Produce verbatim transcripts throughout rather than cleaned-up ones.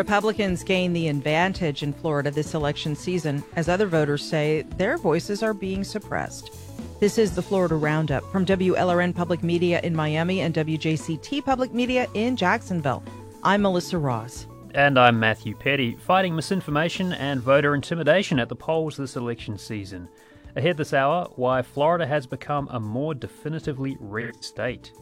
Republicans gain the advantage in Florida this election season, as other voters say their voices are being suppressed. This is the Florida Roundup from W L R N Public Media in Miami and W J C T Public Media in Jacksonville. I'm Melissa Ross. And I'm Matthew Petty, fighting misinformation and voter intimidation at the polls this election season. Ahead this hour, why Florida has become a more definitively red state.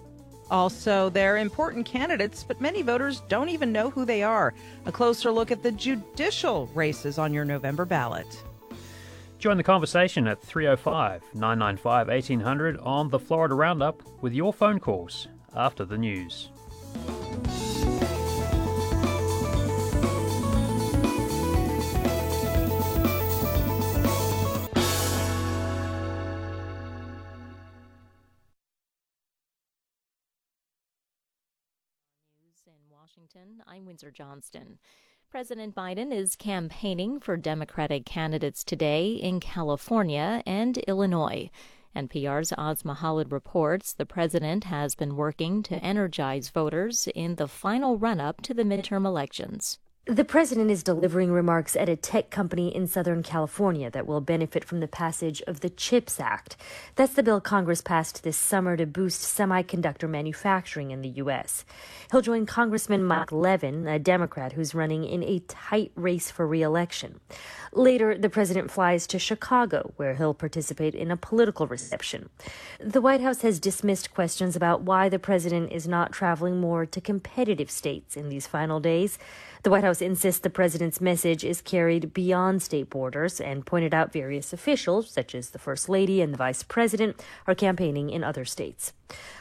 Also, they're important candidates, but many voters don't even know who they are. A closer look at the judicial races on your November ballot. Join the conversation at three oh five, nine nine five, eighteen hundred on the Florida Roundup with your phone calls after the news. I'm Windsor Johnston. President Biden is campaigning for Democratic candidates today in California and Illinois. N P R's Asma Khalid reports the president has been working to energize voters in the final run-up to the midterm elections. The president is delivering remarks at a tech company in Southern California that will benefit from the passage of the CHIPS Act. That's the bill Congress passed this summer to boost semiconductor manufacturing in the U S. He'll join Congressman Mike Levin, a Democrat who's running in a tight race for re-election. Later, the president flies to Chicago, where he'll participate in a political reception. The White House has dismissed questions about why the president is not traveling more to competitive states in these final days. The White House insists the president's message is carried beyond state borders and pointed out various officials, such as the First Lady and the Vice President, are campaigning in other states.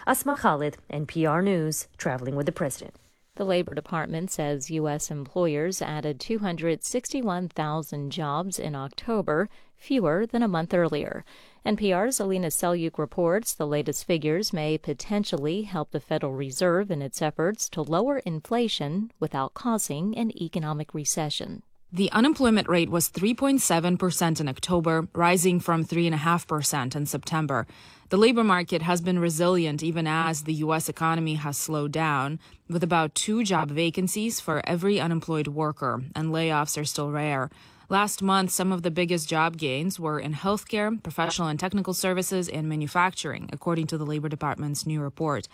Asma Khalid, N P R News, traveling with the president. The Labor Department says U S employers added two hundred sixty-one thousand jobs in October, fewer than a month earlier. N P R's Alina Seljuk reports the latest figures may potentially help the Federal Reserve in its efforts to lower inflation without causing an economic recession. The unemployment rate was three point seven percent in October, rising from three point five percent in September. The labor market has been resilient even as the U S economy has slowed down, with about two job vacancies for every unemployed worker, and layoffs are still rare. Last month, some of the biggest job gains were in healthcare, professional and technical services, and manufacturing, according to the Labor Department's new report.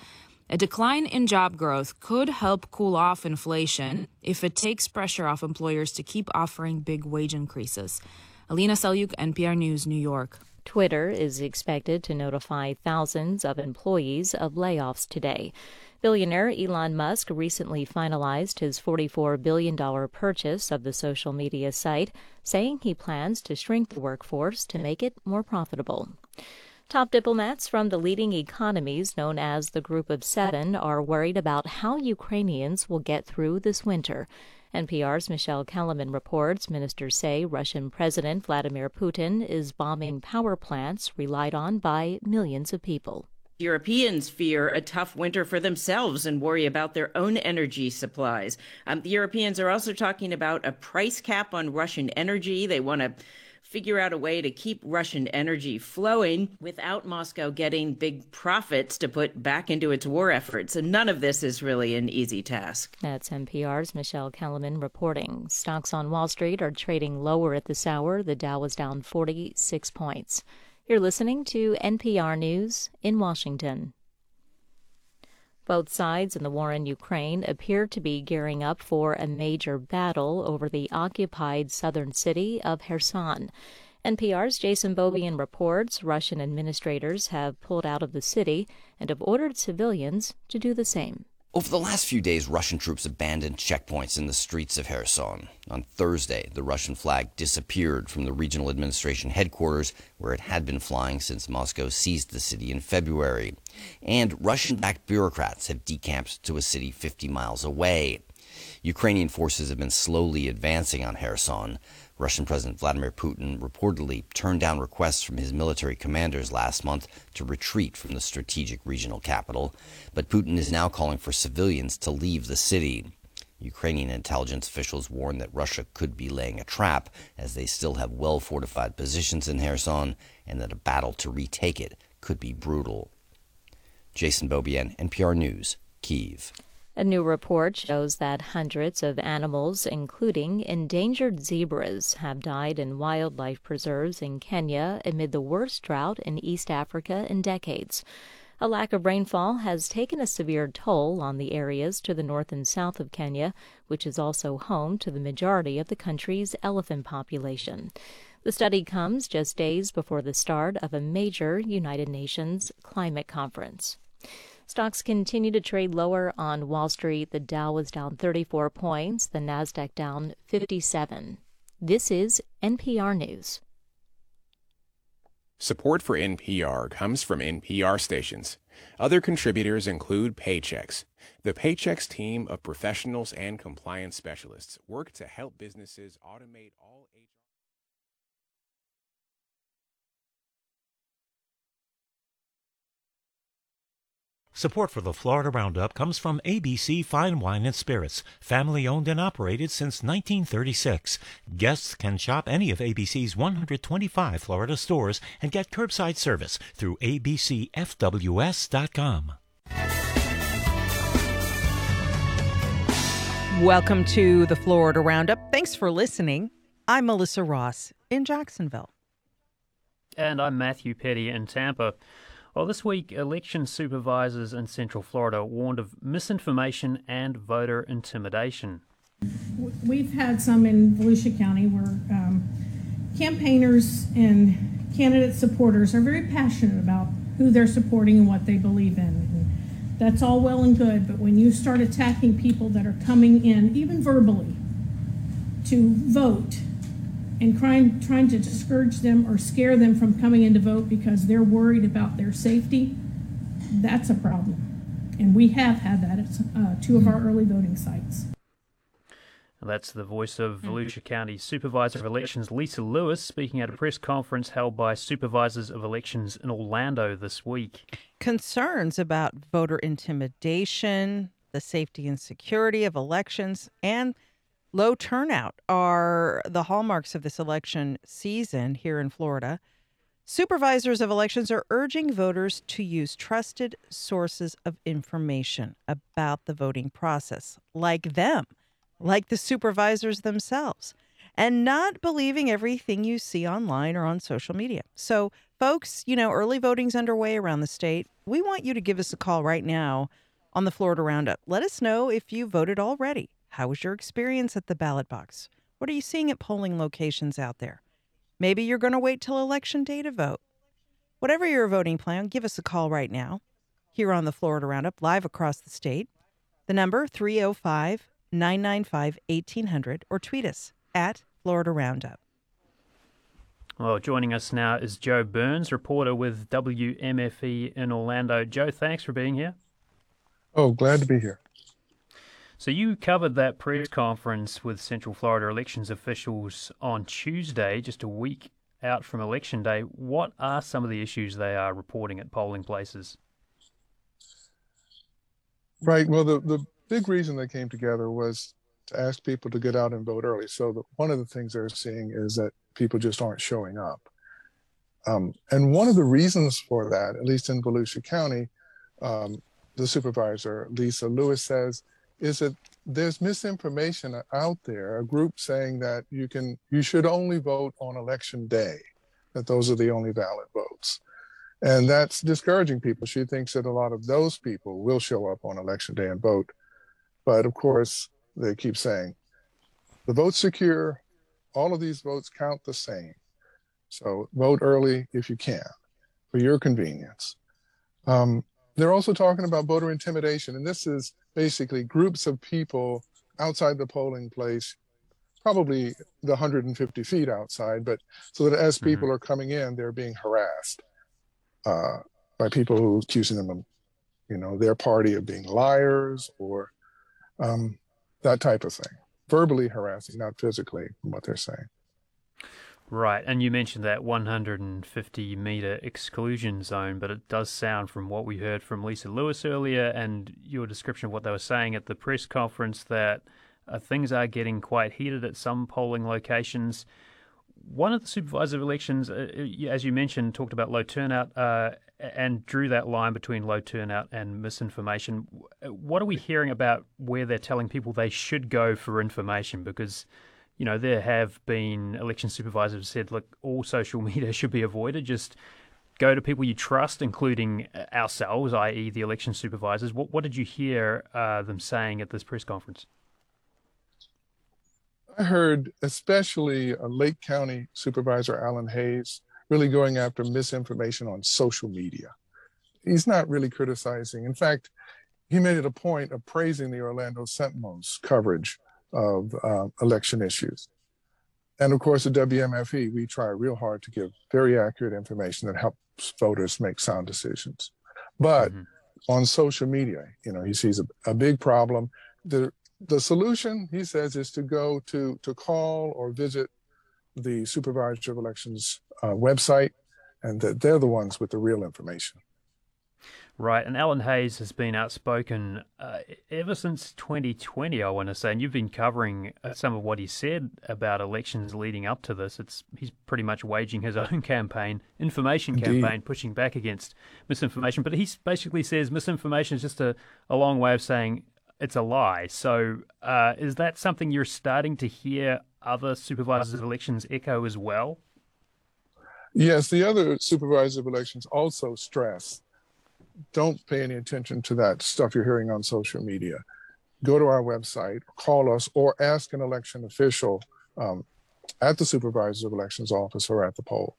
A decline in job growth could help cool off inflation if it takes pressure off employers to keep offering big wage increases. Alina Seljuk, N P R News, New York. Twitter is expected to notify thousands of employees of layoffs today. Billionaire Elon Musk recently finalized his forty-four billion dollars purchase of the social media site, saying he plans to shrink the workforce to make it more profitable. Top diplomats from the leading economies known as the Group of Seven are worried about how Ukrainians will get through this winter. N P R's Michelle Kellerman reports ministers say Russian President Vladimir Putin is bombing power plants relied on by millions of people. Europeans fear a tough winter for themselves and worry about their own energy supplies. Um, the Europeans are also talking about a price cap on Russian energy. They want to figure out a way to keep Russian energy flowing without Moscow getting big profits to put back into its war efforts. And none of this is really an easy task. That's N P R's Michelle Kellerman reporting. Stocks on Wall Street are trading lower at this hour. The Dow was down forty-six points. You're listening to N P R News in Washington. Both sides in the war in Ukraine appear to be gearing up for a major battle over the occupied southern city of Kherson. N P R's Jason Beaubien reports Russian administrators have pulled out of the city and have ordered civilians to do the same. Over the last few days, Russian troops abandoned checkpoints in the streets of Kherson. On Thursday, the Russian flag disappeared from the regional administration headquarters, where it had been flying since Moscow seized the city in February. And Russian-backed bureaucrats have decamped to a city fifty miles away. Ukrainian forces have been slowly advancing on Kherson. Russian President Vladimir Putin reportedly turned down requests from his military commanders last month to retreat from the strategic regional capital, but Putin is now calling for civilians to leave the city. Ukrainian intelligence officials warn that Russia could be laying a trap, as they still have well-fortified positions in Kherson, and that a battle to retake it could be brutal. Jason Beaubien, N P R News, Kyiv. A new report shows that hundreds of animals, including endangered zebras, have died in wildlife preserves in Kenya amid the worst drought in East Africa in decades. A lack of rainfall has taken a severe toll on the areas to the north and south of Kenya, which is also home to the majority of the country's elephant population. The study comes just days before the start of a major United Nations climate conference. Stocks continue to trade lower on Wall Street. The Dow was down thirty-four points, the Nasdaq down fifty-seven. This is N P R News. Support for N P R comes from N P R stations. Other contributors include Paychex. The Paychex team of professionals and compliance specialists work to help businesses automate all H R. Support for the Florida Roundup comes from A B C Fine Wine and Spirits, family-owned and operated since nineteen thirty-six. Guests can shop any of A B C's one hundred twenty-five Florida stores and get curbside service through a b c f w s dot com. Welcome to the Florida Roundup. Thanks for listening. I'm Melissa Ross in Jacksonville. And I'm Matthew Petty in Tampa. Well, this week, election supervisors in Central Florida warned of misinformation and voter intimidation. We've had some in Volusia County where um, campaigners and candidate supporters are very passionate about who they're supporting and what they believe in. And that's all well and good, but when you start attacking people that are coming in, even verbally, to vote, and trying, trying to discourage them or scare them from coming in to vote because they're worried about their safety, that's a problem. And we have had that at uh, two of our early voting sites. That's the voice of Volusia County Supervisor of Elections Lisa Lewis speaking at a press conference held by Supervisors of Elections in Orlando this week. Concerns about voter intimidation, the safety and security of elections, and low turnout are the hallmarks of this election season here in Florida. Supervisors of elections are urging voters to use trusted sources of information about the voting process, like them, like the supervisors themselves, and not believing everything you see online or on social media. So, folks, you know, early voting's underway around the state. We want you to give us a call right now on the Florida Roundup. Let us know if you voted already. How was your experience at the ballot box? What are you seeing at polling locations out there? Maybe you're going to wait till election day to vote. Whatever your voting plan, give us a call right now here on the Florida Roundup, live across the state. The number, three oh five, nine nine five, eighteen hundred, or tweet us at Florida Roundup. Well, joining us now is Joe Burns, reporter with W M F E in Orlando. Joe, thanks for being here. Oh, glad to be here. So you covered that press conference with Central Florida elections officials on Tuesday, just a week out from Election Day. What are some of the issues they are reporting at polling places? Right. Well, the, the big reason they came together was to ask people to get out and vote early. So the, one of the things they're seeing is that people just aren't showing up. Um, and one of the reasons for that, at least in Volusia County, um, the supervisor, Lisa Lewis, says, is that there's misinformation out there, a group saying that you can, you should only vote on election day, that those are the only valid votes. And that's discouraging people. She thinks that a lot of those people will show up on election day and vote. But of course, they keep saying, the vote's secure, all of these votes count the same. So vote early if you can, for your convenience. Um, they're also talking about voter intimidation, and this is basically groups of people outside the polling place, probably the one hundred fifty feet outside, but so that as people mm-hmm. are coming in, they're being harassed uh, by people who accusing them of, you know, their party of being liars or um, that type of thing. Verbally harassing, not physically, from what they're saying. Right. And you mentioned that one hundred fifty meter exclusion zone, but it does sound from what we heard from Lisa Lewis earlier and your description of what they were saying at the press conference that uh, things are getting quite heated at some polling locations. One of the supervisor of elections, uh, as you mentioned, talked about low turnout. Uh, and drew that line between low turnout and misinformation. What are we hearing about where they're telling people they should go for information? Because, you know, there have been election supervisors who said, look, all social media should be avoided. Just go to people you trust, including ourselves, that is the election supervisors. What, what did you hear uh, them saying at this press conference? I heard especially uh, Lake County Supervisor Alan Hayes really going after misinformation on social media. He's not really criticizing. In fact, he made it a point of praising the Orlando Sentinel's coverage of uh, election issues. And of course, at W M F E, we try real hard to give very accurate information that helps voters make sound decisions. But mm-hmm. on social media, you know, he sees a, a big problem. The The solution, he says, is to go to, to call or visit the Supervisor of Elections uh, website, and that they're the ones with the real information. Right. And Alan Hayes has been outspoken uh, ever since twenty twenty, I want to say. And you've been covering uh, some of what he said about elections leading up to this. It's he's pretty much waging his own campaign, information Indeed. campaign, pushing back against misinformation. But he basically says misinformation is just a, a long way of saying it's a lie. So uh, is that something you're starting to hear other supervisors of elections echo as well? Yes, the other supervisors of elections also stress, don't pay any attention to that stuff you're hearing on social media. Go to our website, call us, or ask an election official um, at the supervisors of elections office or at the poll.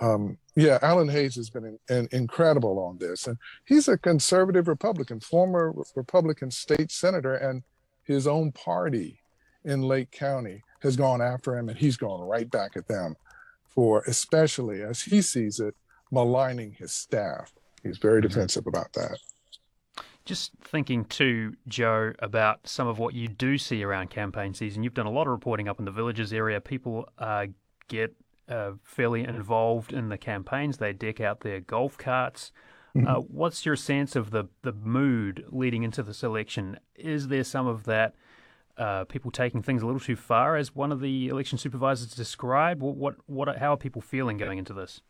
Um, yeah, Alan Hayes has been in, in, incredible on this. And he's a conservative Republican, former Republican state senator, and his own party in Lake County has gone after him, and he's gone right back at them for, especially as he sees it, maligning his staff. He's very defensive about that. Just thinking too, Joe, about some of what you do see around campaign season. You've done a lot of reporting up in the Villages area. People uh, get... Uh, fairly involved in the campaigns. They deck out their golf carts. Mm-hmm. Uh, what's your sense of the, the mood leading into this election? Is there some of that uh, people taking things a little too far, as one of the election supervisors described? What, what, what are, how are people feeling going into this?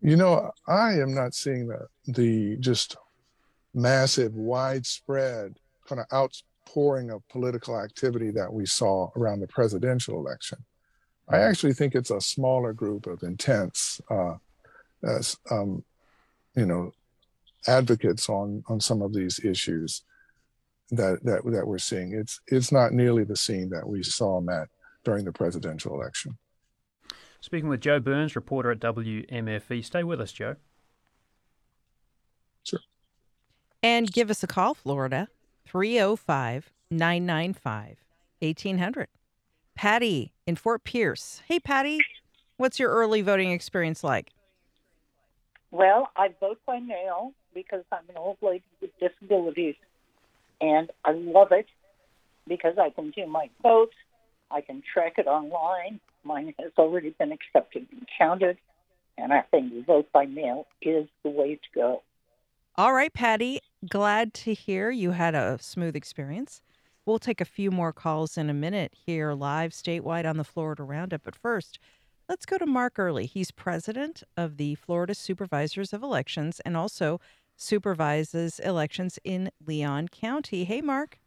You know, I am not seeing the, the just massive, widespread kind of outpouring of political activity that we saw around the presidential election. I actually think it's a smaller group of intense, uh, uh, um, you know, advocates on, on some of these issues that, that that we're seeing. It's it's not nearly the scene that we saw, Matt, during the presidential election. Speaking with Joe Burns, reporter at W M F E. Stay with us, Joe. Sure. And give us a call, Florida, three oh five, nine nine five, eighteen hundred. Patty in Fort Pierce. Hey, Patty, what's your early voting experience like? Well, I vote by mail because I'm an old lady with disabilities, and I love it because I can do my vote. I can track it online. Mine has already been accepted and counted, and I think vote by mail is the way to go. All right, Patty, glad to hear you had a smooth experience. We'll take a few more calls in a minute here live statewide on the Florida Roundup. But first, let's go to Mark Early. He's president of the Florida Supervisors of Elections and also supervises elections in Leon County. Hey, Mark.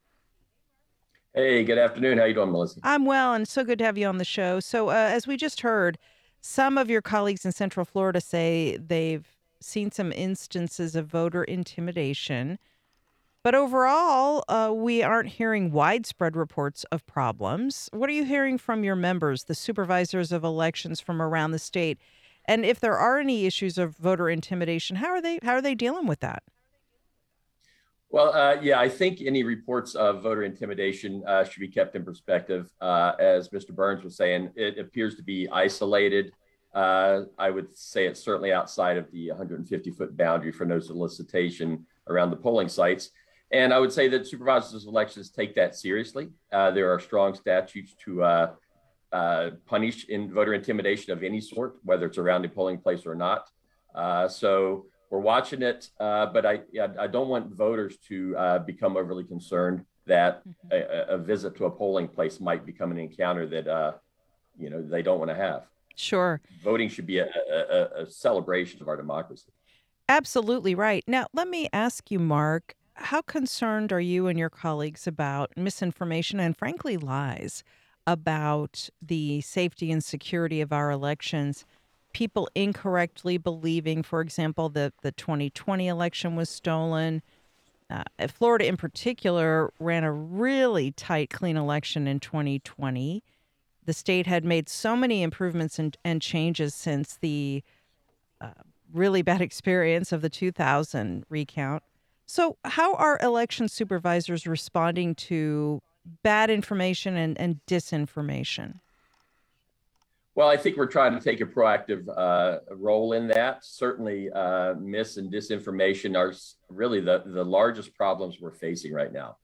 Hey, good afternoon. How you doing, Melissa? I'm well, and so good to have you on the show. So uh, as we just heard, some of your colleagues in Central Florida say they've seen some instances of voter intimidation. But overall, uh, we aren't hearing widespread reports of problems. What are you hearing from your members, the supervisors of elections from around the state? And if there are any issues of voter intimidation, how are they how are they dealing with that? Well, uh, yeah, I think any reports of voter intimidation uh, should be kept in perspective. Uh, as Mister Burns was saying, it appears to be isolated. Uh, I would say it's certainly outside of the one hundred fifty foot boundary for no solicitation around the polling sites. And I would say that supervisors of elections take that seriously. Uh, there are strong statutes to uh, uh, punish in voter intimidation of any sort, whether it's around a polling place or not. Uh, so we're watching it, uh, but I, I don't want voters to uh, become overly concerned that a, a visit to a polling place might become an encounter that uh, you know they don't want to have. Sure. Voting should be a, a, a celebration of our democracy. Absolutely right. Now, let me ask you, Mark, how concerned are you and your colleagues about misinformation and, frankly, lies about the safety and security of our elections? People incorrectly believing, for example, that the twenty twenty election was stolen. Uh, Florida in particular ran a really tight, clean election in twenty twenty. The state had made so many improvements and, and changes since the uh, really bad experience of the two thousand recount. So how are election supervisors responding to bad information and, and disinformation? Well, I think we're trying to take a proactive uh, role in that. Certainly, uh, mis and disinformation are really the, the largest problems we're facing right now.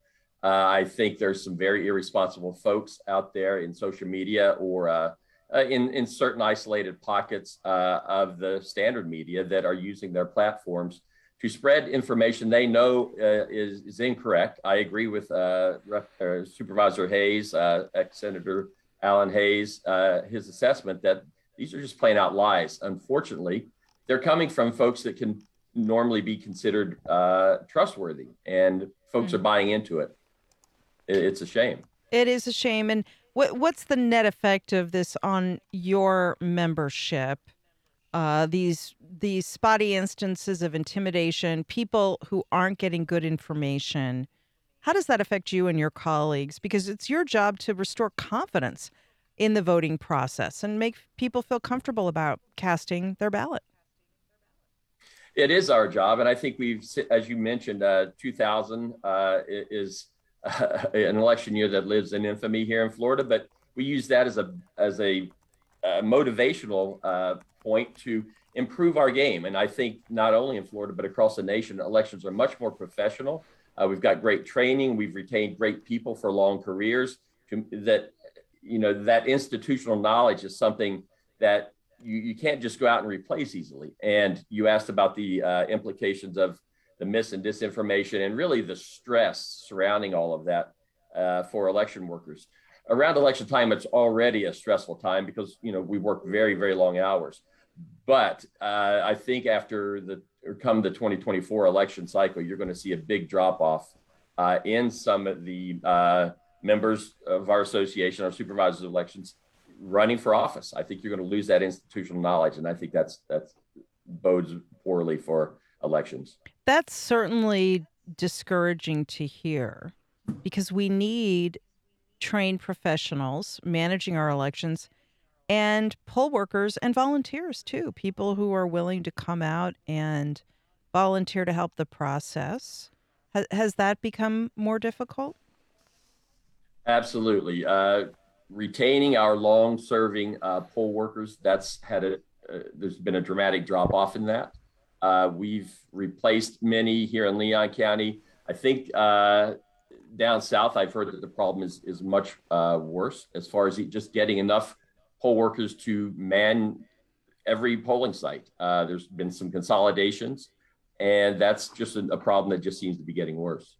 Uh, I think there's some very irresponsible folks out there in social media or uh, uh, in, in certain isolated pockets uh, of the standard media that are using their platforms to spread information they know uh, is, is incorrect. I agree with uh, Rep- uh, Supervisor Hayes, uh, ex-Senator Alan Hayes, uh, his assessment that these are just plain out lies. Unfortunately, they're coming from folks that can normally be considered uh, trustworthy, and folks are buying into it. It's a shame. It is a shame. And what, what's the net effect of this on your membership? Uh, these these spotty instances of intimidation, people who aren't getting good information. How does that affect you and your colleagues? Because it's your job to restore confidence in the voting process and make people feel comfortable about casting their ballot. It is our job. And I think we've, as you mentioned, uh, two thousand uh, is uh, an election year that lives in infamy here in Florida. But we use that as a as a uh, motivational uh, point to improve our game. And I think not only in Florida, but across the nation, elections are much more professional. Uh, we've got great training. We've retained great people for long careers. To, that, you know, that institutional knowledge is something that you, you can't just go out and replace easily. And you asked about the uh, implications of the mis and disinformation and really the stress surrounding all of that uh, for election workers. Around election time, it's already a stressful time because, you know, we work very, very long hours. But uh, I think after the or come the twenty twenty-four election cycle, you're going to see a big drop off uh, in some of the uh, members of our association, our supervisors of elections, running for office. I think you're going to lose that institutional knowledge. And I think that's that's bodes poorly for elections. That's certainly discouraging to hear, because we need trained professionals managing our elections and poll workers and volunteers, too, people who are willing to come out and volunteer to help the process. Has, has that become more difficult? Absolutely. Uh, retaining our long-serving uh, poll workers, that's had a, uh, there's been a dramatic drop-off in that. Uh, we've replaced many here in Leon County. I think uh, down south, I've heard that the problem is, is much uh, worse as far as just getting enough poll workers to man every polling site. Uh, there's been some consolidations, and that's just a, a problem that just seems to be getting worse.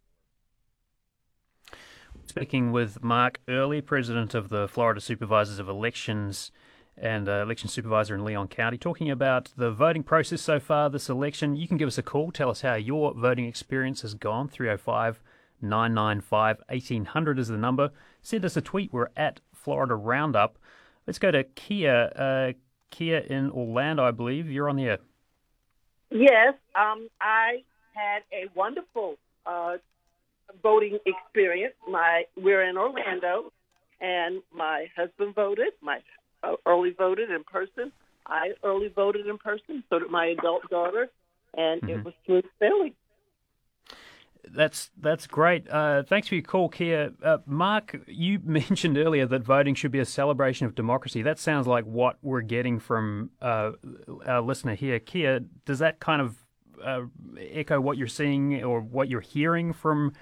Speaking with Mark Early, president of the Florida Supervisors of Elections and uh, election supervisor in Leon County, talking about the voting process so far this election. You can give us a call. Tell us how your voting experience has gone. three oh five, nine nine five, eighteen hundred is the number. Send us a tweet. We're at Florida Roundup. Let's go to Kia. Uh, Kia in Orlando, I believe. You're on the air. Yes, um, I had a wonderful uh, voting experience. My we're in Orlando, and my husband voted. My uh, early voted in person. I early voted in person. So did my adult daughter, and mm-hmm. It was smooth sailing. That's that's great. Uh, thanks for your call, Kia. Uh, Mark, you mentioned earlier that voting should be a celebration of democracy. That sounds like what we're getting from uh, our listener here. Kia, does that kind of uh, echo what you're seeing or what you're hearing from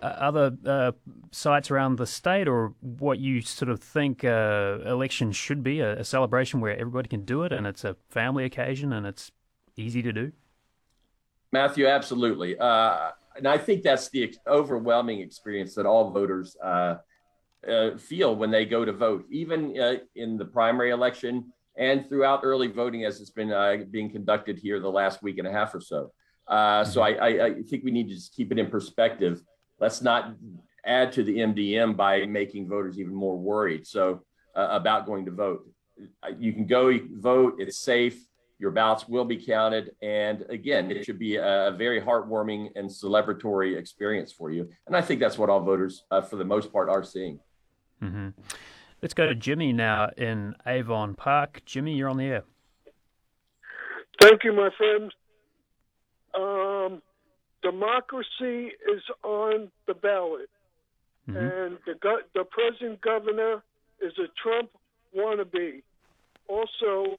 uh, other uh, sites around the state, or what you sort of think uh, elections should be, a, a celebration where everybody can do it and it's a family occasion and it's easy to do? Matthew, absolutely. Uh And I think that's the overwhelming experience that all voters uh, uh, feel when they go to vote, even uh, in the primary election and throughout early voting as it's been uh, being conducted here the last week and a half or so. Uh, so I, I, I think we need to just keep it in perspective. Let's not add to the M D M by making voters even more worried. So uh, about going to vote, you can go vote, it's safe, your ballots will be counted. And again, it should be a very heartwarming and celebratory experience for you. And I think that's what all voters, uh, for the most part, are seeing. Mm-hmm. Let's go to Jimmy now in Avon Park. Jimmy, you're on the air. Thank you, my friend. Um, democracy is on the ballot. Mm-hmm. And the go- the present governor is a Trump wannabe. Also,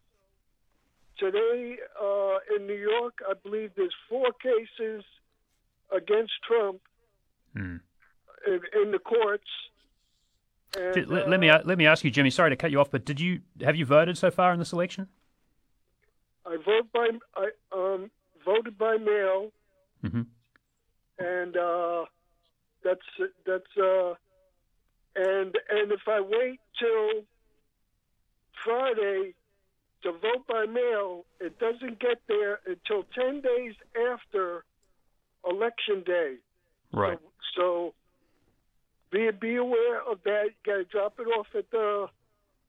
today uh, in New York, I believe there's four cases against Trump mm. in, in the courts. And, did, let, uh, let me let me ask you, Jimmy. Sorry to cut you off, but did you have you voted so far in this election? I vote by I um, voted by mail, mm-hmm. and uh, that's that's uh, and and if I wait till Friday to vote by mail, it doesn't get there until ten days after Election Day. Right. So. so Be, be aware of that. You got to drop it off at the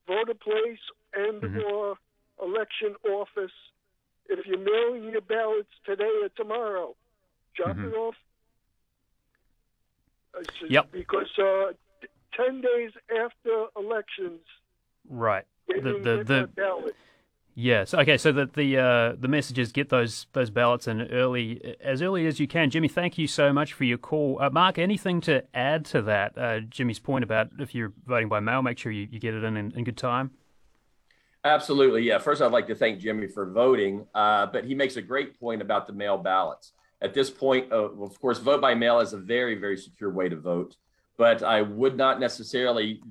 voter place and mm-hmm. or election office. If you're mailing your ballots today or tomorrow, drop mm-hmm. it off. Yep. Because uh, ten days after elections, right? The the, the ballot. Yes. Okay. So that the uh, the message is get those those ballots in early as early as you can. Jimmy, thank you so much for your call. Uh, Mark, anything to add to that? Uh, Jimmy's point about if you're voting by mail, make sure you, you get it in, in in good time. Absolutely. Yeah. First, I'd like to thank Jimmy for voting, uh, but he makes a great point about the mail ballots. At this point, uh, of course, vote by mail is a very, very secure way to vote, but I would not necessarily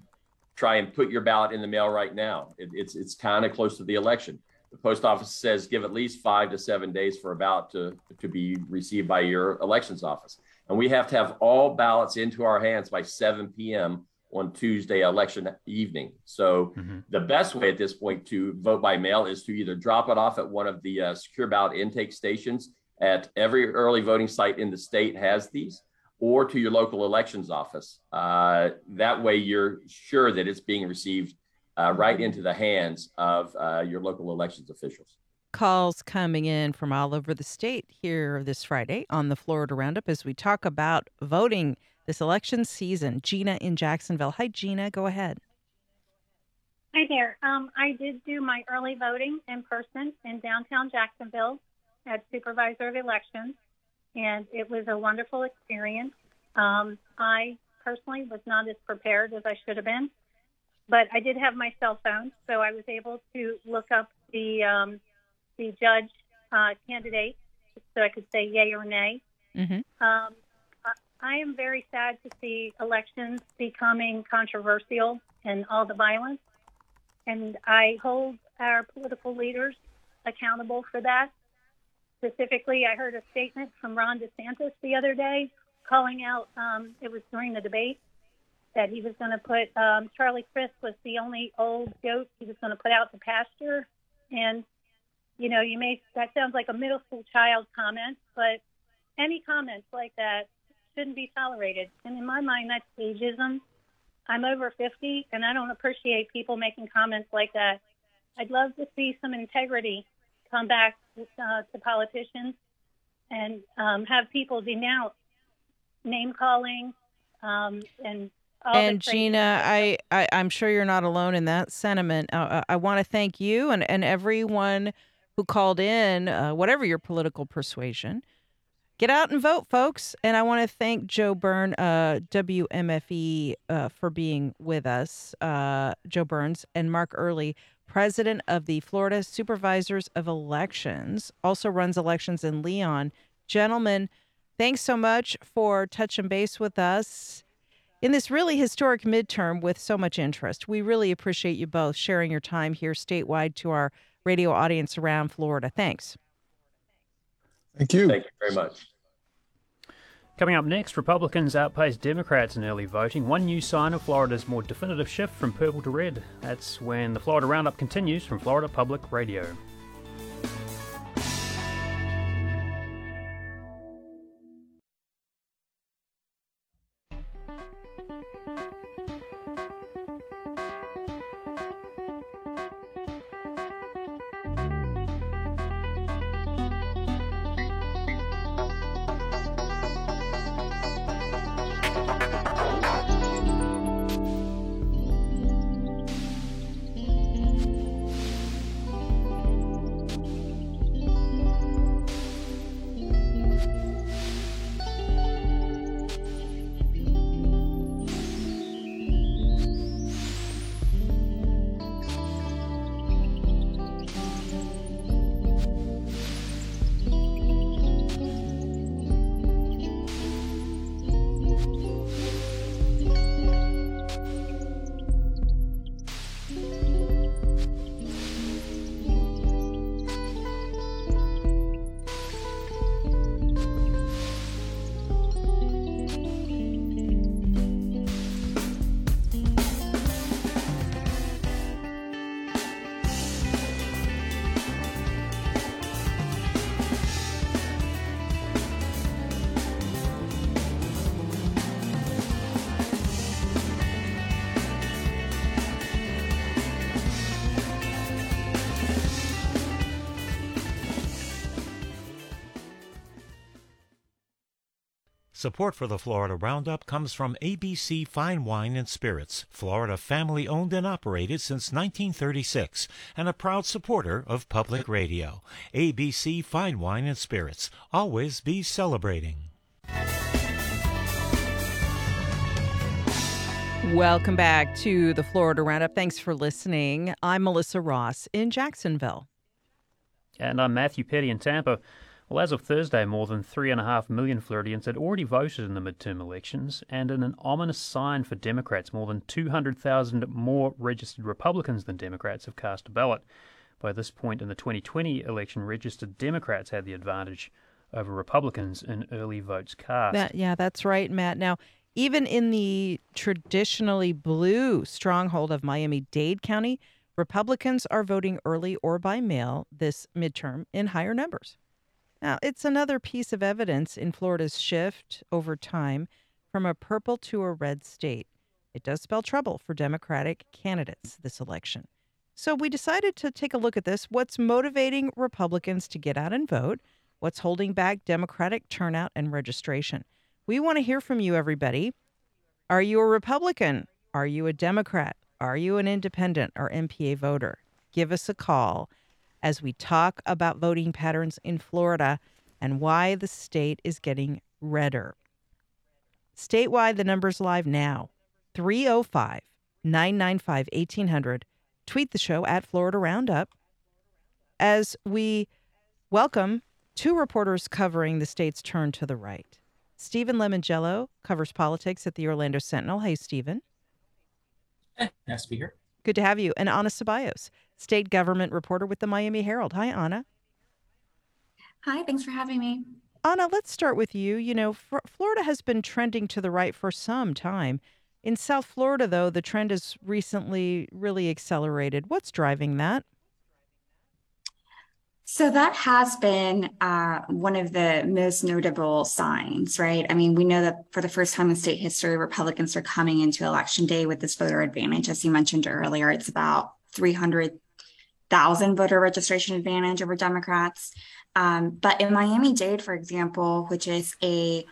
try and put your ballot in the mail right now. It, it's it's kind of close to the election. The post office says give at least five to seven days for a ballot to, to be received by your elections office. And we have to have all ballots into our hands by seven p.m. on Tuesday election evening. So mm-hmm. the best way at this point to vote by mail is to either drop it off at one of the uh, secure ballot intake stations at every early voting site in the state has these, or to your local elections office. Uh, that way you're sure that it's being received uh, right into the hands of uh, your local elections officials. Calls coming in from all over the state here this Friday on the Florida Roundup as we talk about voting this election season. Gina in Jacksonville. Hi, Gina. Go ahead. Hi there. Um, I did do my early voting in person in downtown Jacksonville as supervisor of elections. And it was a wonderful experience. Um, I personally was not as prepared as I should have been, but I did have my cell phone, so I was able to look up the um, the judge uh, candidate so I could say yay or nay. Mm-hmm. Um, I am very sad to see elections becoming controversial and all the violence, and I hold our political leaders accountable for that. Specifically, I heard a statement from Ron DeSantis the other day calling out, um, it was during the debate, that he was going to put, um, Charlie Crist was the only old goat he was going to put out to pasture. And, you know, you may, that sounds like a middle school child comment, but any comments like that shouldn't be tolerated. And in my mind, that's ageism. I'm over fifty, and I don't appreciate people making comments like that. I'd love to see some integrity come back uh, to politicians and um, have people denounce name calling um, and all and Gina, I, I, I'm sure you're not alone in that sentiment. Uh, I want to thank you and, and everyone who called in, uh, whatever your political persuasion. Get out and vote, folks. And I want to thank Joe Burns, uh, W M F E, uh, for being with us, uh, Joe Burns, and Mark Early, president of the Florida Supervisors of Elections, also runs elections in Leon. Gentlemen, thanks so much for touching base with us in this really historic midterm with so much interest. We really appreciate you both sharing your time here statewide to our radio audience around Florida. Thanks. Thank you. Thank you very much. Coming up next, Republicans outpace Democrats in early voting. One new sign of Florida's more definitive shift from purple to red. That's when the Florida Roundup continues from Florida Public Radio. Support for the Florida Roundup comes from A B C Fine Wine and Spirits, Florida family-owned and operated since nineteen thirty-six, and a proud supporter of public radio. A B C Fine Wine and Spirits. Always be celebrating. Welcome back to the Florida Roundup. Thanks for listening. I'm Melissa Ross in Jacksonville. And I'm Matthew Petty in Tampa. Well, as of Thursday, more than three and a half million Floridians had already voted in the midterm elections, and in an ominous sign for Democrats, more than two hundred thousand more registered Republicans than Democrats have cast a ballot. By this point in the twenty twenty election, registered Democrats had the advantage over Republicans in early votes cast. That, yeah, that's right, Matt. Now, even in the traditionally blue stronghold of Miami-Dade County, Republicans are voting early or by mail this midterm in higher numbers. Now, it's another piece of evidence in Florida's shift over time from a purple to a red state. It does spell trouble for Democratic candidates this election. So we decided to take a look at this. What's motivating Republicans to get out and vote? What's holding back Democratic turnout and registration? We want to hear from you, everybody. Are you a Republican? Are you a Democrat? Are you an independent or M P A voter? Give us a call as we talk about voting patterns in Florida and why the state is getting redder. Statewide, the number's live now, three oh five, nine nine five, eighteen hundred. Tweet the show at Florida Roundup. As we welcome two reporters covering the state's turn to the right. Stephen Lemongello covers politics at the Orlando Sentinel. Hey, Stephen. Hey, nice to be here. Good to have you. And Ana Ceballos, state government reporter with the Miami Herald. Hi, Ana. Hi, thanks for having me. Ana, let's start with you. You know, F- Florida has been trending to the right for some time. In South Florida, though, the trend has recently really accelerated. What's driving that? So that has been uh, one of the most notable signs, right? I mean, we know that for the first time in state history, Republicans are coming into Election Day with this voter advantage. As you mentioned earlier, it's about three hundred thousand voter registration advantage over Democrats. Um, but in Miami-Dade, for example, which is a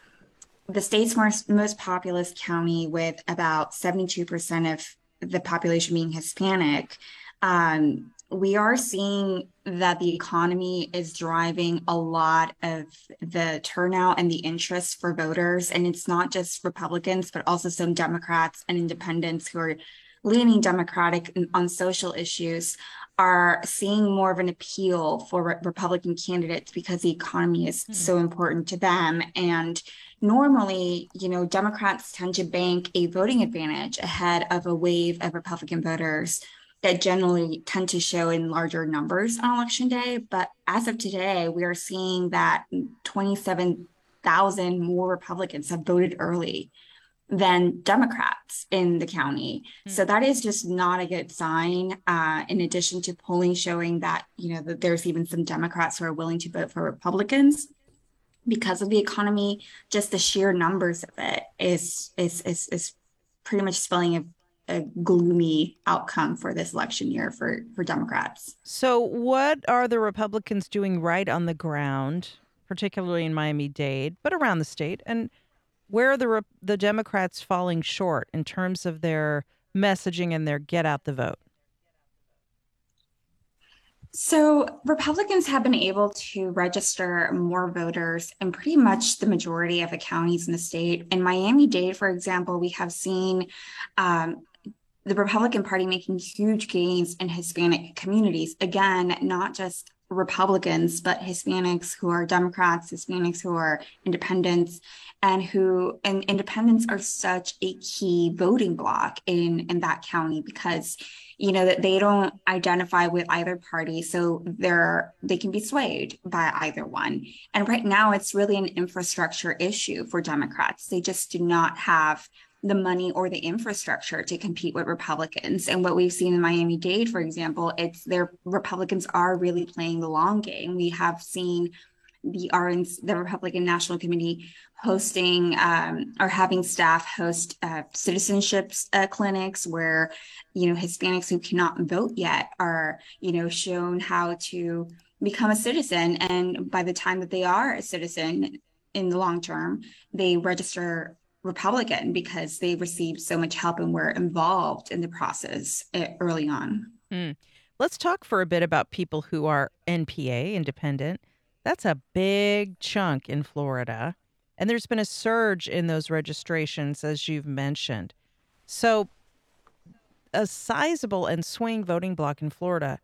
the state's most, most populous county with about seventy-two percent of the population being Hispanic, um, we are seeing that the economy is driving a lot of the turnout and the interest for voters. And it's not just Republicans, but also some Democrats and independents who are leaning Democratic on social issues are seeing more of an appeal for re- Republican candidates because the economy is mm. so important to them. And normally, you know, Democrats tend to bank a voting advantage ahead of a wave of Republican voters that generally tend to show in larger numbers on Election Day. But as of today, we are seeing that twenty-seven one hundred thousand more Republicans have voted early than Democrats in the county. Mm-hmm. So that is just not a good sign. Uh, in addition to polling showing that, you know, that there's even some Democrats who are willing to vote for Republicans because of the economy, just the sheer numbers of it is is is, is pretty much spelling a a gloomy outcome for this election year for, for Democrats. So what are the Republicans doing right on the ground, particularly in Miami-Dade, but around the state? And where are the the Democrats falling short in terms of their messaging and their get out the vote? So Republicans have been able to register more voters in pretty much the majority of the counties in the state. In Miami-Dade, for example, we have seen um, the Republican Party making huge gains in Hispanic communities. Again, not just Republicans, but Hispanics who are Democrats, Hispanics who are independents, and who and independents are such a key voting bloc in, in that county because, you know, that they don't identify with either party. So they're they can be swayed by either one. And right now it's really an infrastructure issue for Democrats. They just do not have the money or the infrastructure to compete with Republicans. And what we've seen in Miami-Dade, for example, it's their Republicans are really playing the long game. We have seen the R N C, the Republican National Committee hosting um, or having staff host uh, citizenship uh, clinics where, you know, Hispanics who cannot vote yet are, you know, shown how to become a citizen. And by the time that they are a citizen in the long term, they register Republican because they received so much help and were involved in the process early on. Mm. Let's talk for a bit about people who are N P A, independent. That's a big chunk in Florida. And there's been a surge in those registrations, as you've mentioned. So a sizable and swing voting bloc in Florida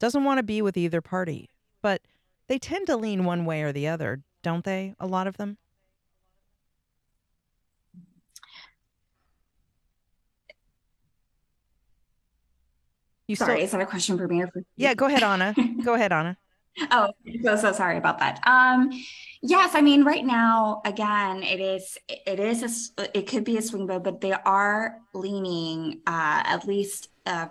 doesn't want to be with either party, but they tend to lean one way or the other, don't they? A lot of them? You sorry, still... is that a question for me? Or for yeah, go ahead, Ana. Go ahead, Ana. Oh, so, so sorry about that. Um, yes, I mean, right now, again, it is, it is, a, it could be a swing vote, but they are leaning uh, at least uh,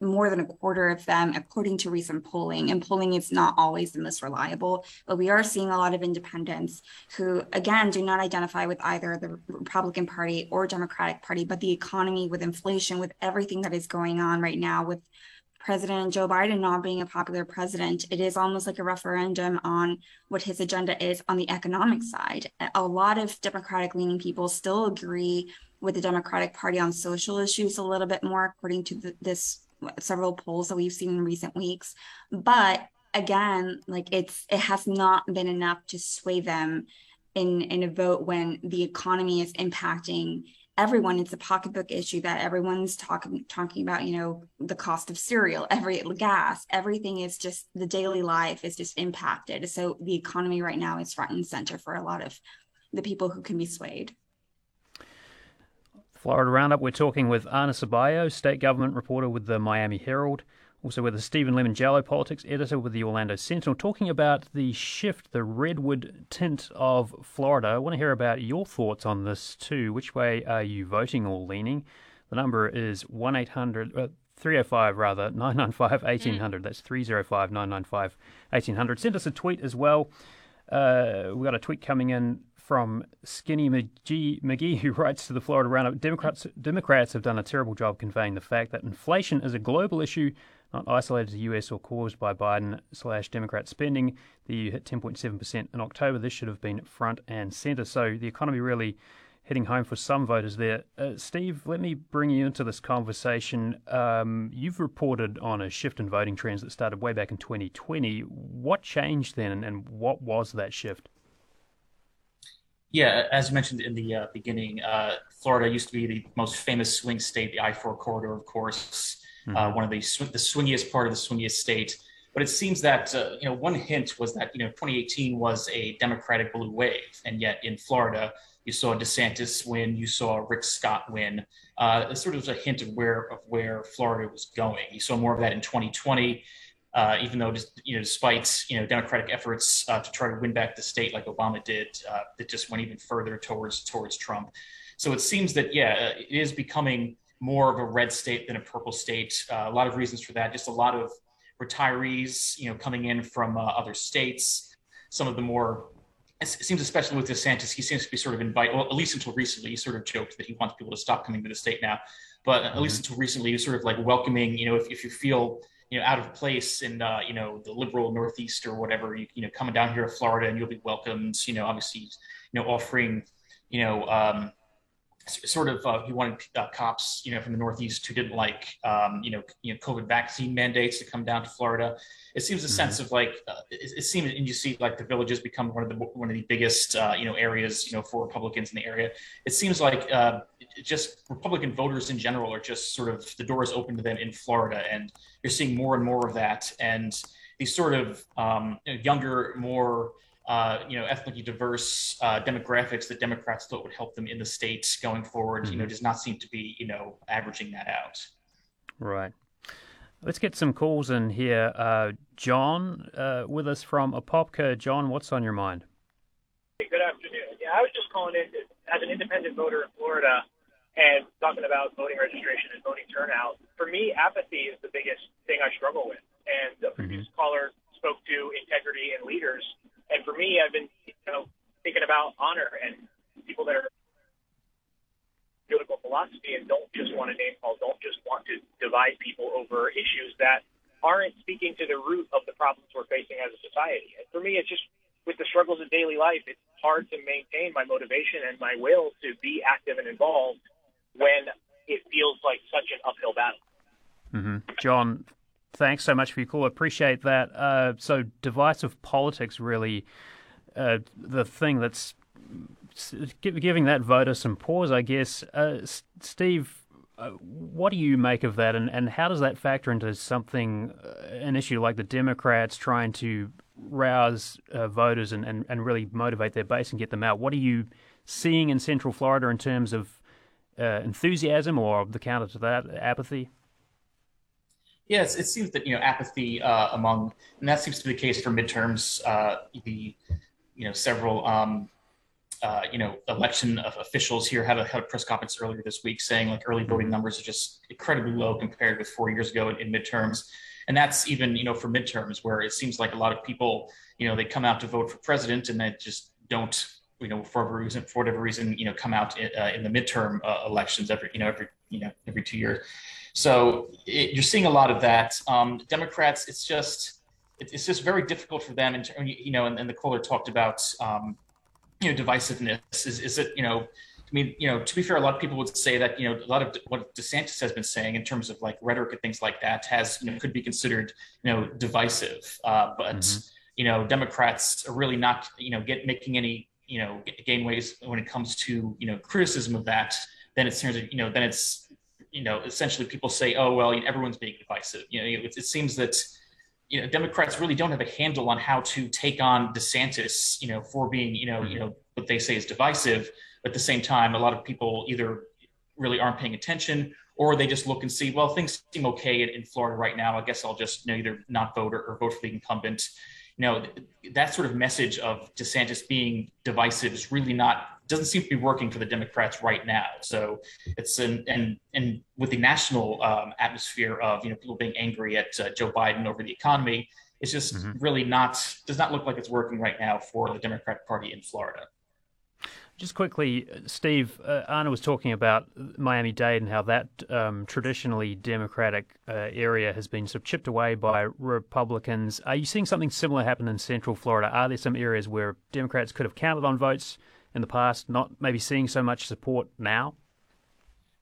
more than a quarter of them, according to recent polling. And polling is not always the most reliable, but we are seeing a lot of independents who, again, do not identify with either the Republican Party or Democratic Party, but the economy with inflation, with everything that is going on right now with President Joe Biden not being a popular president, it is almost like a referendum on what his agenda is on the economic side. A lot of Democratic leaning people still agree with the Democratic Party on social issues a little bit more, according to the, this several polls that we've seen in recent weeks. But again, like it's it has not been enough to sway them in, in a vote when the economy is impacting everyone. It's a pocketbook issue that everyone's talking talking about, you know, the cost of cereal, every gas, everything is just the daily life is just impacted. So the economy right now is front and center for a lot of the people who can be swayed. Florida Roundup, we're talking with Ana Ceballos, state government reporter with the Miami Herald, also with Stephen Lemongello, politics editor with the Orlando Sentinel, talking about the shift, the redwood tint of Florida. I want to hear about your thoughts on this too. Which way are you voting or leaning? The number is one eight hundred, uh, three oh five rather, nine nine five, eighteen hundred. That's three oh five, nine nine five, eighteen hundred. Send us a tweet as well. Uh, we got a tweet coming in from Skinny McGee, McGee, who writes to the Florida Roundup, Democrats, Democrats have done a terrible job conveying the fact that inflation is a global issue, not isolated to the U S or caused by Biden slash Democrat spending. The E U hit ten point seven percent in October. This should have been front and centre. So the economy really hitting home for some voters there. Uh, Steve, let me bring you into this conversation. Um, you've reported on a shift in voting trends that started way back in twenty twenty. What changed then and what was that shift? Yeah, as mentioned in the uh, beginning, uh, Florida used to be the most famous swing state, the I four corridor, of course, mm-hmm. uh, one of the, sw- the swingiest part of the swingiest state. But it seems that, uh, you know, one hint was that, you know, twenty eighteen was a Democratic blue wave. And yet in Florida, you saw DeSantis win, you saw Rick Scott win. Uh, it sort of was a hint of where, of where Florida was going. You saw more of that in twenty twenty. uh, even though just, you know, despite, you know, Democratic efforts uh, to try to win back the state like Obama did, uh, that just went even further towards towards Trump. So it seems that, yeah, it is becoming more of a red state than a purple state. Uh, a lot of reasons for that, just a lot of retirees, you know, coming in from uh, other states. Some of the more, it seems especially with DeSantis, he seems to be sort of invite, well, at least until recently, he sort of joked that he wants people to stop coming to the state now. But mm-hmm. at least until recently, he was sort of like welcoming, you know, if, if you feel, you know, out of place in, uh, you know, the liberal Northeast or whatever, you, you know, coming down here to Florida and you'll be welcomed, you know, obviously, you know, offering, you know, um, sort of, uh, he wanted uh, cops, you know, from the Northeast who didn't like, um, you know, you know, COVID vaccine mandates to come down to Florida. It seems a mm-hmm. sense of like, uh, it, it seems, and you see like the Village has become one of the one of the biggest, uh, you know, areas, you know, for Republicans in the area. It seems like uh, just Republican voters in general are just sort of, the door is open to them in Florida, and you're seeing more and more of that. And these sort of um, you know, younger, more Uh, you know, ethnically diverse uh, demographics that Democrats thought would help them in the states going forward, mm-hmm. you know, does not seem to be, you know, averaging that out. Right. Let's get some calls in here. Uh, John uh, with us from Apopka. John, what's on your mind? Hey, good afternoon. Yeah, I was just calling in as an independent voter in Florida and talking about voting registration and voting turnout. For me, apathy is the biggest thing I struggle with. And the previous mm-hmm. caller spoke to integrity and leaders. And for me, I've been, you know, thinking about honor and people that are political philosophy and don't just want to name call, don't just want to divide people over issues that aren't speaking to the root of the problems we're facing as a society. And for me, it's just with the struggles of daily life, it's hard to maintain my motivation and my will to be active and involved when it feels like such an uphill battle. Mm-hmm. John, thanks so much for your call. Appreciate that. Uh, so divisive politics, really, uh, the thing that's giving that voter some pause, I guess. Uh, S- Steve, uh, what do you make of that, and, and how does that factor into something, uh, an issue like the Democrats trying to rouse uh, voters and, and, and really motivate their base and get them out? What are you seeing in Central Florida in terms of uh, enthusiasm, or the counter to that, apathy? Yes, it seems that, you know, apathy uh, among, and that seems to be the case for midterms, uh, the, you know, several, um, uh, you know, election officials here had a, had a press conference earlier this week saying like early voting numbers are just incredibly low compared with four years ago in, in midterms. And that's even, you know, for midterms where it seems like a lot of people, you know, they come out to vote for president and they just don't, you know, for whatever reason, for whatever reason, you know, come out in, uh, in the midterm uh, elections every, you know, every, you know, every two years. So it, you're seeing a lot of that. Um, Democrats, it's just, it, it's just very difficult for them. And, you know, and, and the caller talked about, um, you know, divisiveness. Is, is it, you know, I mean, you know, to be fair, a lot of people would say that, you know, a lot of what DeSantis has been saying in terms of like rhetoric and things like that has, you know, could be considered, you know, divisive. Uh, but, mm-hmm. you know, Democrats are really not, you know, get making any, you know, gain ways when it comes to, you know, criticism of that. Then it's, you know, then it's, you know, essentially people say, oh, well, everyone's being divisive. You know, it, it seems that, you know, Democrats really don't have a handle on how to take on DeSantis, you know, for being, you know, mm-hmm. you know, what they say is divisive. But at the same time, a lot of people either really aren't paying attention or they just look and see, well, things seem okay in, in Florida right now. I guess I'll just, you know, either not vote or, or vote for the incumbent. You know, that sort of message of DeSantis being divisive is really not, doesn't seem to be working for the Democrats right now. So it's an, and and with the national um, atmosphere of, you know, people being angry at uh, Joe Biden over the economy, it's just mm-hmm. really not, does not look like it's working right now for the Democratic Party in Florida. Just quickly, Steve, uh, Ana was talking about Miami-Dade and how that um, traditionally Democratic uh, area has been sort of chipped away by Republicans. Are you seeing something similar happen in Central Florida? Are there some areas where Democrats could have counted on votes in the past, not maybe seeing so much support now?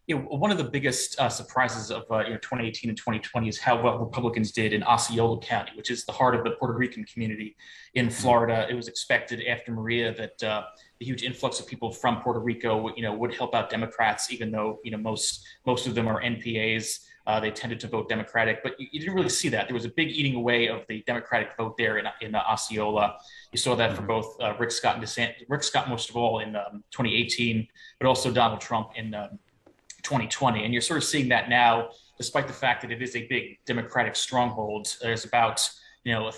You know, one of the biggest uh, surprises of uh, you know, twenty eighteen and twenty twenty is how well Republicans did in Osceola County, which is the heart of the Puerto Rican community in Florida. It was expected after Maria that uh, the huge influx of people from Puerto Rico, you know, would help out Democrats, even though, you know, most most of them are N P As. Uh, they tended to vote Democratic, but you, you didn't really see that. There was a big eating away of the Democratic vote there in in uh, Osceola. You saw that for both uh, Rick Scott and DeSantis. Rick Scott most of all in um, twenty eighteen, but also Donald Trump in um, twenty twenty. And you're sort of seeing that now despite the fact that it is a big Democratic stronghold. There's about, you know,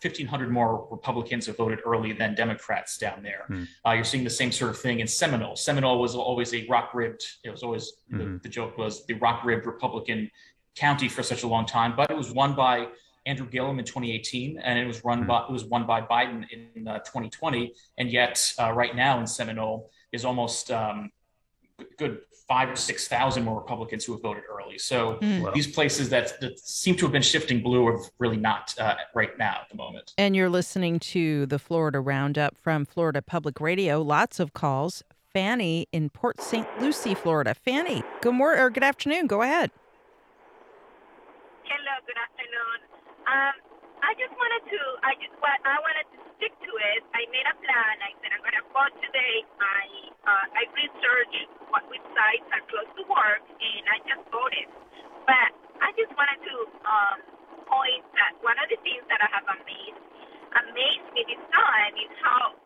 fifteen hundred more Republicans have voted early than Democrats down there. Mm. Uh, you're seeing the same sort of thing in Seminole. Seminole was always a rock-ribbed, it was always, mm-hmm. the, the joke was the rock-ribbed Republican county for such a long time, but it was won by Andrew Gillum in twenty eighteen, and it was run mm-hmm. by it was won by Biden in uh, twenty twenty, and yet uh, right now in Seminole is almost um, good five or six thousand more Republicans who have voted early. So mm-hmm. these places that, that seem to have been shifting blue are really not uh, right now at the moment. And you're listening to the Florida Roundup from Florida Public Radio. Lots of calls. Fanny in Port Saint Lucie, Florida. Fanny, good morning or good afternoon. Go ahead. Hello. Good afternoon. Um, I just wanted to, I just, what I wanted to stick to it. I made a plan. I said, I'm going to go today. I, uh, I researched what websites are close to work, and I just voted. But I just wanted to, um, point that one of the things that I have amazed, amazed me this time is how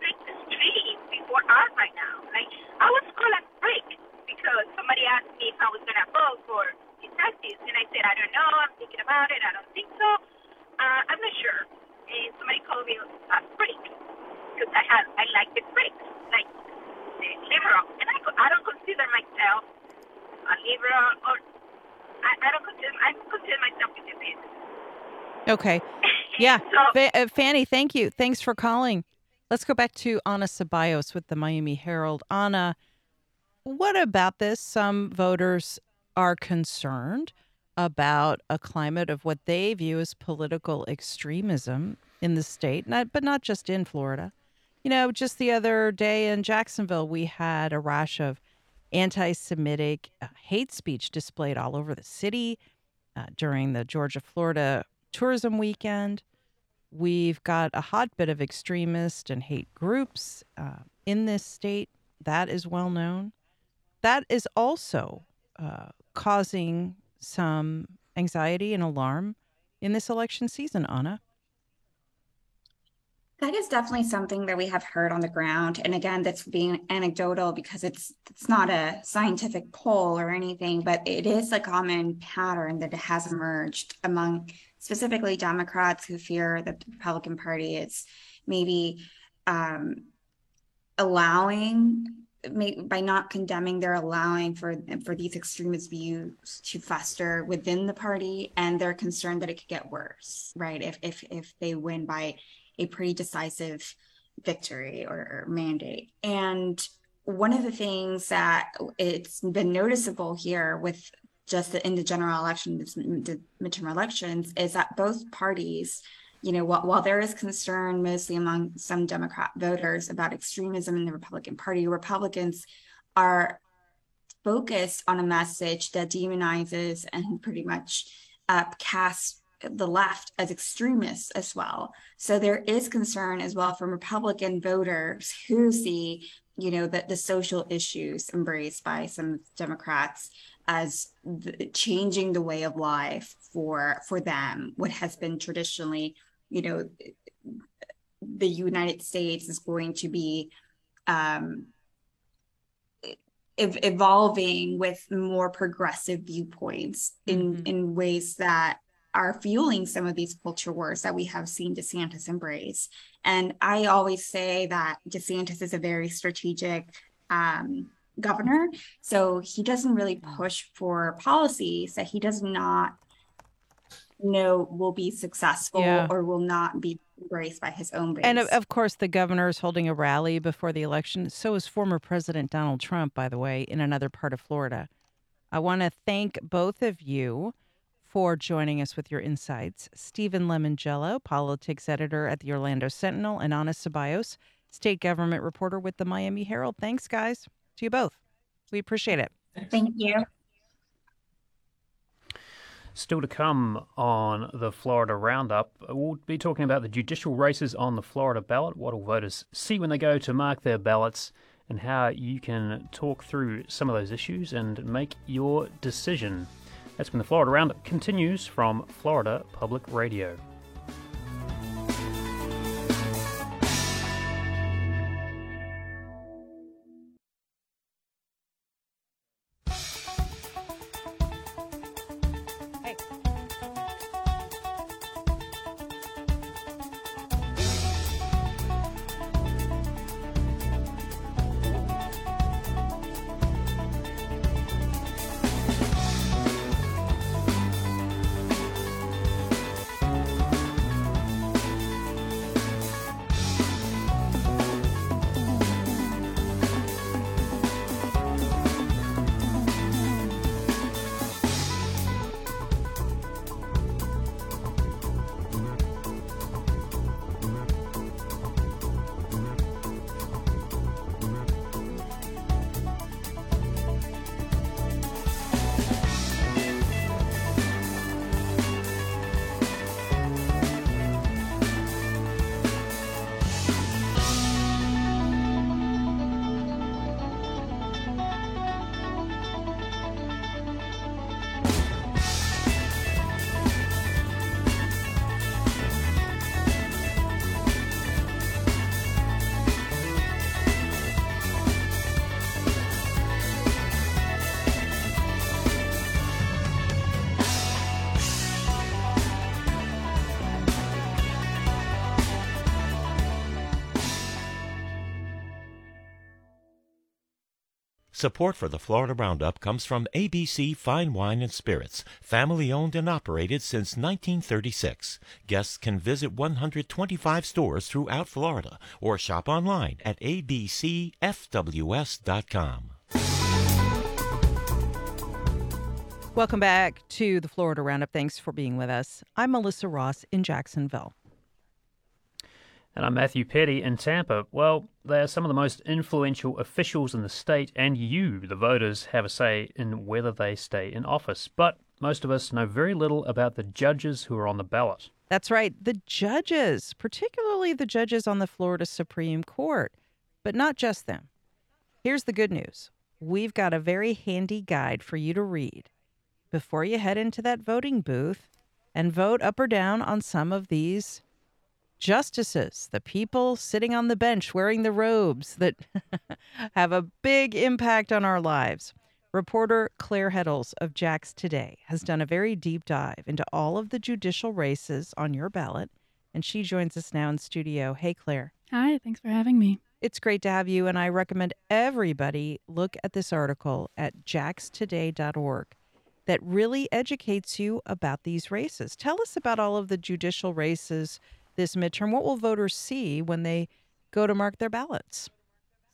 big the streets before us right now. Like, I was called a freak because somebody asked me if I was going to vote for Texas, and I said, I don't know, I'm thinking about it, I don't think so, uh, I'm not sure, and somebody called me a freak, because I have, I like the freaks, like the liberal, and I, I don't consider myself a liberal, or I, I don't consider, I consider myself a liberal. Okay, yeah, so, F- uh, Fanny, thank you, thanks for calling. Let's go back to Ana Ceballos with the Miami Herald. Ana, what about this? Some voters are concerned about a climate of what they view as political extremism in the state, not, but not just in Florida. You know, just the other day in Jacksonville, we had a rash of anti-Semitic uh, hate speech displayed all over the city uh, during the Georgia-Florida tourism weekend. We've got a hotbed of extremist and hate groups uh, in this state. That is well known. That is also Uh, causing some anxiety and alarm in this election season, Ana. That is definitely something that we have heard on the ground. And again, that's being anecdotal because it's it's not a scientific poll or anything, but it is a common pattern that has emerged among specifically Democrats who fear that the Republican Party is maybe um, allowing by not condemning, they're allowing for for these extremist views to fester within the party, and they're concerned that it could get worse, right? If if if they win by a pretty decisive victory or, or mandate. And one of the things that it's been noticeable here with just the, in the general election, the midterm elections, is that both parties, you know, while, while there is concern mostly among some Democrat voters about extremism in the Republican Party, Republicans are focused on a message that demonizes and pretty much uh, casts the left as extremists as well. So there is concern as well from Republican voters who see, you know, that the social issues embraced by some Democrats as the, changing the way of life for for them, what has been traditionally, you know, the United States is going to be um, ev- evolving with more progressive viewpoints in, mm-hmm. in ways that are fueling some of these culture wars that we have seen DeSantis embrace. And I always say that DeSantis is a very strategic um, governor. So he doesn't really push for policies that he does not know will be successful yeah. or will not be embraced by his own base. And of, of course, the governor is holding a rally before the election. So is former President Donald Trump, by the way, in another part of Florida. I want to thank both of you for joining us with your insights. Stephen Lemongello, politics editor at the Orlando Sentinel, and Ana Ceballos, state government reporter with the Miami Herald. Thanks, guys, to you both. We appreciate it. Thank you. Still to come on the Florida Roundup, we'll be talking about the judicial races on the Florida ballot, what will voters see when they go to mark their ballots, and how you can talk through some of those issues and make your decision. That's when the Florida Roundup continues from Florida Public Radio. Support for the Florida Roundup comes from A B C Fine Wine and Spirits, family-owned and operated since nineteen thirty-six. Guests can visit one hundred twenty-five stores throughout Florida or shop online at a b c f w s dot com. Welcome back to the Florida Roundup. Thanks for being with us. I'm Melissa Ross in Jacksonville. And I'm Matthew Petty in Tampa. Well, they're some of the most influential officials in the state, and you, the voters, have a say in whether they stay in office. But most of us know very little about the judges who are on the ballot. That's right, the judges, particularly the judges on the Florida Supreme Court, but not just them. Here's the good news. We've got a very handy guide for you to read before you head into that voting booth and vote up or down on some of these justices, the people sitting on the bench wearing the robes that have a big impact on our lives. Reporter Claire Heddles of J A X Today has done a very deep dive into all of the judicial races on your ballot, and she joins us now in studio. Hey, Claire. Hi, thanks for having me. It's great to have you, and I recommend everybody look at this article at jax today dot org that really educates you about these races. Tell us about all of the judicial races this midterm. What will voters see when they go to mark their ballots?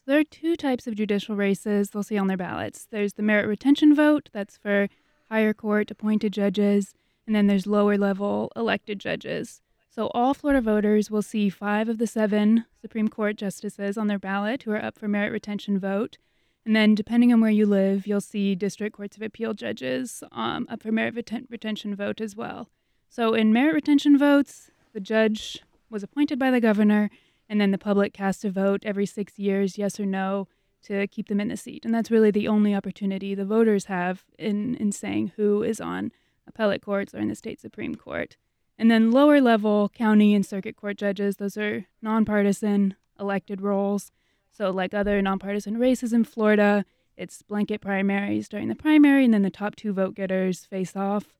There are two types of judicial races they'll see on their ballots. There's the merit retention vote, that's for higher court appointed judges, and then there's lower level elected judges. So all Florida voters will see five of the seven Supreme Court justices on their ballot who are up for merit retention vote. And then depending on where you live, you'll see district courts of appeal judges um, up for merit reten- retention vote as well. So in merit retention votes, the judge was appointed by the governor, and then the public cast a vote every six years, yes or no, to keep them in the seat. And that's really the only opportunity the voters have in, in saying who is on appellate courts or in the state Supreme Court. And then lower level county and circuit court judges, those are nonpartisan elected roles. So like other nonpartisan races in Florida, it's blanket primaries during the primary, and then the top two vote getters face off.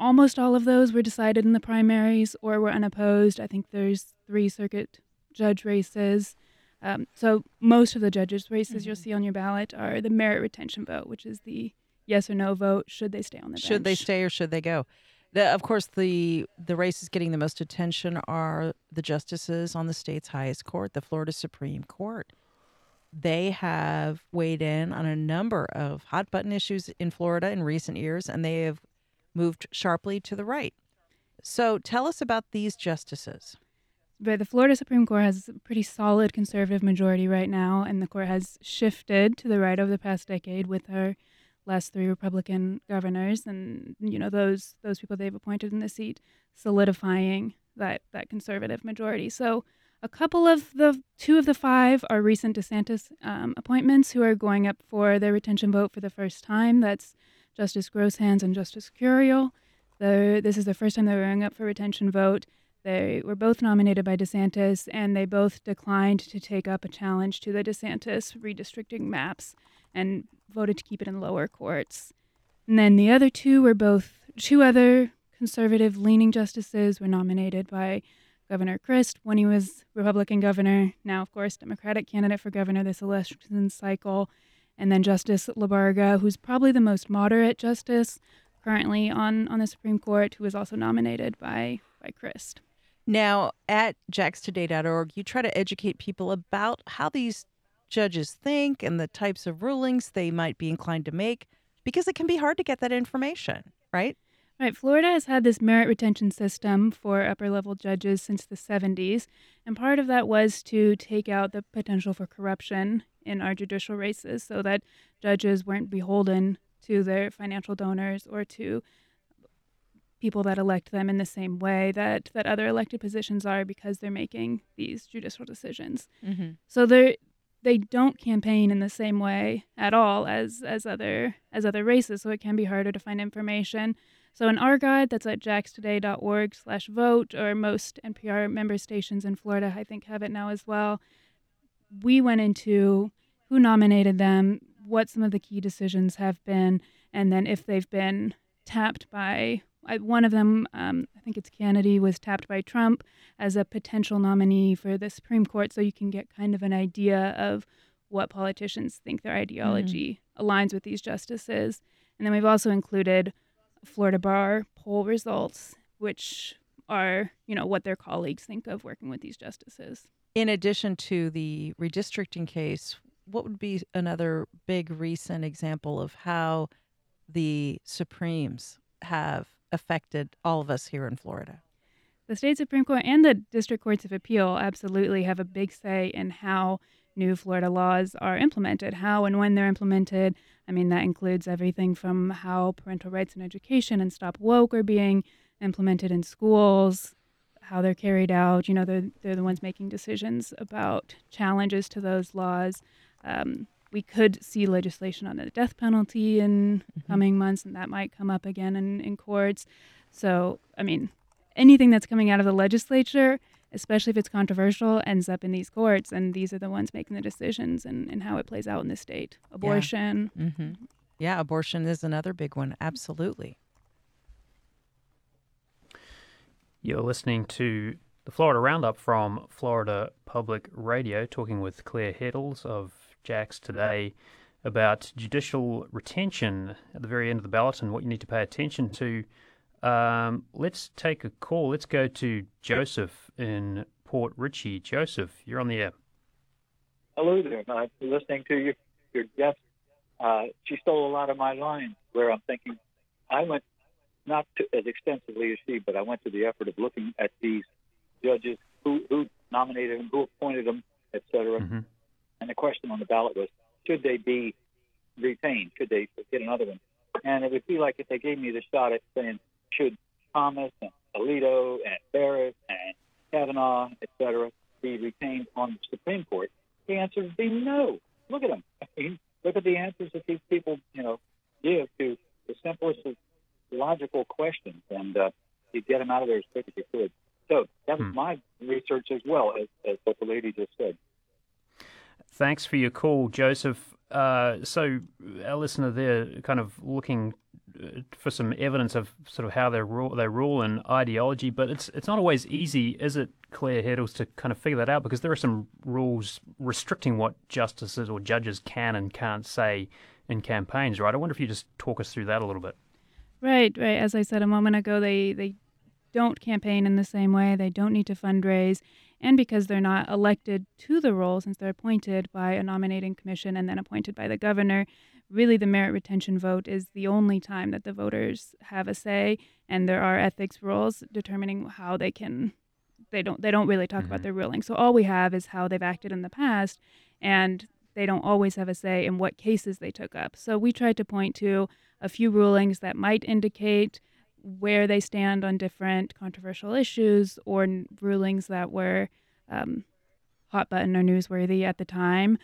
Almost all of those were decided in the primaries or were unopposed. I think there's three circuit judge races. Um, so most of the judges' races mm-hmm. you'll see on your ballot are the merit retention vote, which is the yes or no vote. Should they stay on the bench? Should they stay or should they go? The, of course, the, the races getting the most attention are the justices on the state's highest court, the Florida Supreme Court. They have weighed in on a number of hot-button issues in Florida in recent years, and they have moved sharply to the right. So tell us about these justices. But the Florida Supreme Court has a pretty solid conservative majority right now, and the court has shifted to the right over the past decade with her last three Republican governors and, you know, those those people they've appointed in the seat, solidifying that, that conservative majority. So a couple of the two of the five are recent DeSantis um, appointments who are going up for their retention vote for the first time. That's Justice Grosshands and Justice Curiel. The, this is the first time they're going up for retention vote. They were both nominated by DeSantis, and they both declined to take up a challenge to the DeSantis redistricting maps and voted to keep it in lower courts. And then the other two were both, two other conservative-leaning justices were nominated by Governor Crist when he was Republican governor, now, of course, Democratic candidate for governor this election cycle. And then Justice LaBarga, who's probably the most moderate justice currently on, on the Supreme Court, who was also nominated by, by Crist. Now, at jax today dot org, you try to educate people about how these judges think and the types of rulings they might be inclined to make, because it can be hard to get that information, right? Right. Florida has had this merit retention system for upper-level judges since the seventies, and part of that was to take out the potential for corruption in our judicial races so that judges weren't beholden to their financial donors or to people that elect them in the same way that, that other elected positions are because they're making these judicial decisions. Mm-hmm. So they they don't campaign in the same way at all as, as, other, as other races, so it can be harder to find information. So in our guide, that's at jax today dot org slash vote, or most N P R member stations in Florida, I think, have it now as well. We went into who nominated them, what some of the key decisions have been, and then if they've been tapped by one of them, um, I think it's Kennedy, was tapped by Trump as a potential nominee for the Supreme Court, so you can get kind of an idea of what politicians think their ideology mm-hmm. aligns with these justices. And then we've also included Florida Bar poll results, which are, you know, what their colleagues think of working with these justices. In addition to the redistricting case, what would be another big recent example of how the Supremes have affected all of us here in Florida? The state Supreme Court and the district courts of appeal absolutely have a big say in how new Florida laws are implemented, how and when they're implemented. I mean, that includes everything from how parental rights in education and Stop Woke are being implemented in schools, how they're carried out. You know, they're, they're the ones making decisions about challenges to those laws. Um, we could see legislation on the death penalty in mm-hmm. coming months, and that might come up again in, in courts. So, I mean, anything that's coming out of the legislature, especially if it's controversial, ends up in these courts, and these are the ones making the decisions and, and how it plays out in the state. Abortion. Yeah. Mm-hmm. yeah, abortion is another big one. Absolutely. You're listening to the Florida Roundup from Florida Public Radio, talking with Claire Heddles of J A X Today about judicial retention at the very end of the ballot and what you need to pay attention to. Um, let's take a call. Let's go to Joseph in Port Richey. Joseph, you're on the air. Hello there. I'm listening to your, your guest. Uh, she stole a lot of my lines where I'm thinking, I went not to, as extensively as she, but I went to the effort of looking at these judges, who, who nominated them, who appointed them, et cetera. Mm-hmm. And the question on the ballot was, should they be retained? Should they get another one? And it would be like if they gave me the shot at saying, should Thomas and Alito and Barrett and Kavanaugh, et cetera, be retained on the Supreme Court? The answer would be no. Look at them. I mean, look at the answers that these people, you know, give to the simplest of logical questions, and uh, you get them out of there as quick as you could. So that was hmm. my research as well, as, as what the lady just said. Thanks for your call, Joseph. Uh, so our listener there kind of looking for some evidence of sort of how they rule, they rule in ideology, but it's it's not always easy, is it, Claire Heddles, to kind of figure that out, because there are some rules restricting what justices or judges can and can't say in campaigns, right? I wonder if you just talk us through that a little bit. Right, right. As I said a moment ago, they, they don't campaign in the same way. They don't need to fundraise. And because they're not elected to the role, since they're appointed by a nominating commission and then appointed by the governor, really the merit retention vote is the only time that the voters have a say. And there are ethics rules determining how they can, they don't, they don't really talk mm-hmm. about their ruling. So all we have is how they've acted in the past, and they don't always have a say in what cases they took up. So we tried to point to a few rulings that might indicate where they stand on different controversial issues, or n- rulings that were um, hot button or newsworthy at the time.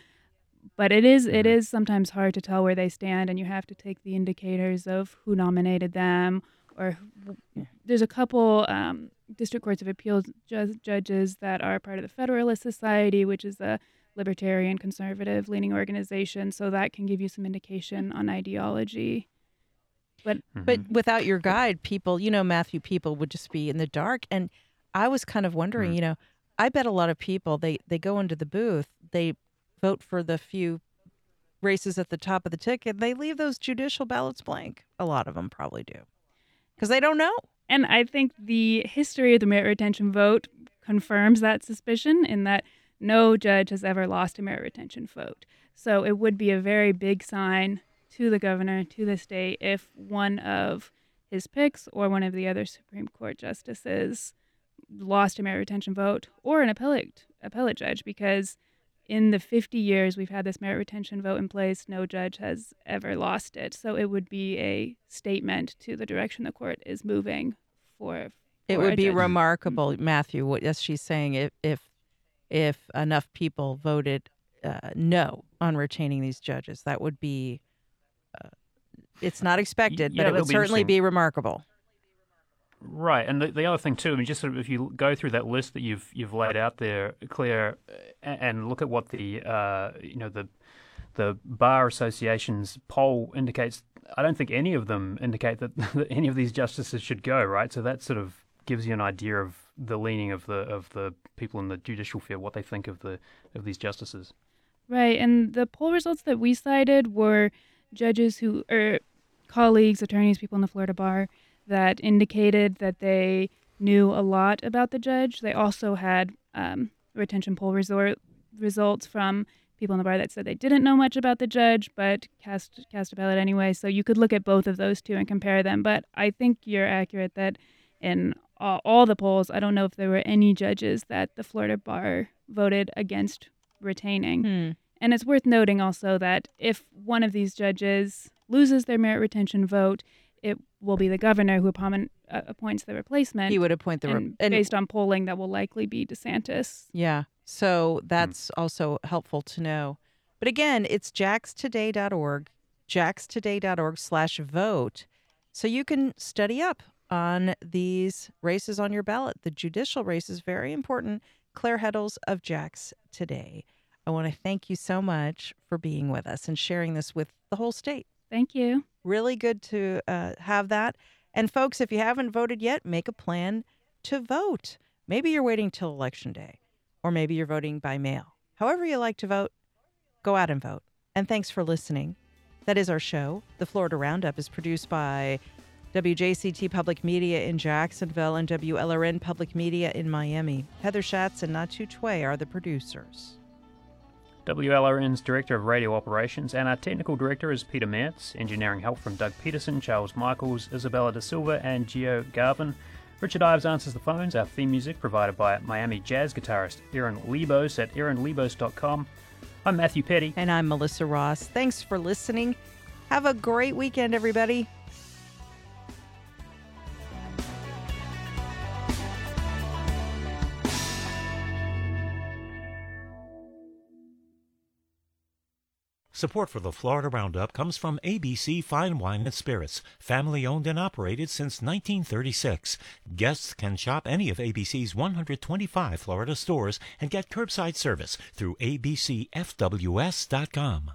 But it is it is sometimes hard to tell where they stand, and you have to take the indicators of who nominated them. Or who, there's a couple um, district courts of appeals ju- judges that are part of the Federalist Society, which is a libertarian, conservative-leaning organization, so that can give you some indication on ideology. But mm-hmm. but without your guide, people, you know, Matthew, people would just be in the dark. And I was kind of wondering, mm-hmm. you know, I bet a lot of people, they, they go into the booth, they vote for the few races at the top of the ticket, they leave those judicial ballots blank. A lot of them probably do, because they don't know. And I think the history of the merit retention vote confirms that suspicion, in that no judge has ever lost a merit retention vote. So it would be a very big sign to the governor, to the state, if one of his picks or one of the other Supreme Court justices lost a merit retention vote, or an appellate appellate judge, because in the fifty years we've had this merit retention vote in place, no judge has ever lost it. So it would be a statement to the direction the court is moving for. for it would be remarkable, mm-hmm. Matthew, what as she's saying, if if, if enough people voted uh, no on retaining these judges, that would be. It's not expected, yeah, but it would be certainly be remarkable. Right, and the, the other thing too, I mean, just sort of if you go through that list that you've you've laid out there, Claire, and, and look at what the uh, you know the the Bar Association's poll indicates, I don't think any of them indicate that, that any of these justices should go. Right, so that sort of gives you an idea of the leaning of the of the people in the judicial field, what they think of the of these justices. Right, and the poll results that we cited were judges who, or colleagues, attorneys, people in the Florida bar, that indicated that they knew a lot about the judge. They also had um, retention poll resor- results from people in the bar that said they didn't know much about the judge, but cast cast a ballot anyway. So you could look at both of those two and compare them. But I think you're accurate that in all, all the polls, I don't know if there were any judges that the Florida bar voted against retaining. Hmm. And it's worth noting also that if one of these judges loses their merit retention vote, it will be the governor who appoint, uh, appoints the replacement. He would appoint the replacement. And based on polling, that will likely be DeSantis. Yeah. So that's hmm. also helpful to know. But again, it's jax today dot org, jax today dot org slash vote. So you can study up on these races on your ballot. The judicial race is very important. Claire Heddles of JAX Today. I want to thank you so much for being with us and sharing this with the whole state. Thank you. Really good to uh, have that. And folks, if you haven't voted yet, make a plan to vote. Maybe you're waiting till Election Day, or maybe you're voting by mail. However you like to vote, go out and vote. And thanks for listening. That is our show. The Florida Roundup is produced by W J C T Public Media in Jacksonville and W L R N Public Media in Miami. Heather Schatz and Natu Tway are the producers. W L R N's Director of Radio Operations and our Technical Director is Peter Mertz. Engineering help from Doug Peterson, Charles Michaels, Isabella Da Silva and Gio Garvin. Richard Ives answers the phones. Our theme music provided by Miami jazz guitarist Aaron Lebos at aaron lebos dot com. I'm Matthew Petty. And I'm Melissa Ross. Thanks for listening. Have a great weekend, everybody. Support for the Florida Roundup comes from A B C Fine Wine and Spirits, family-owned and operated since nineteen thirty-six. Guests can shop any of A B C's one hundred twenty-five Florida stores and get curbside service through a b c f w s dot com.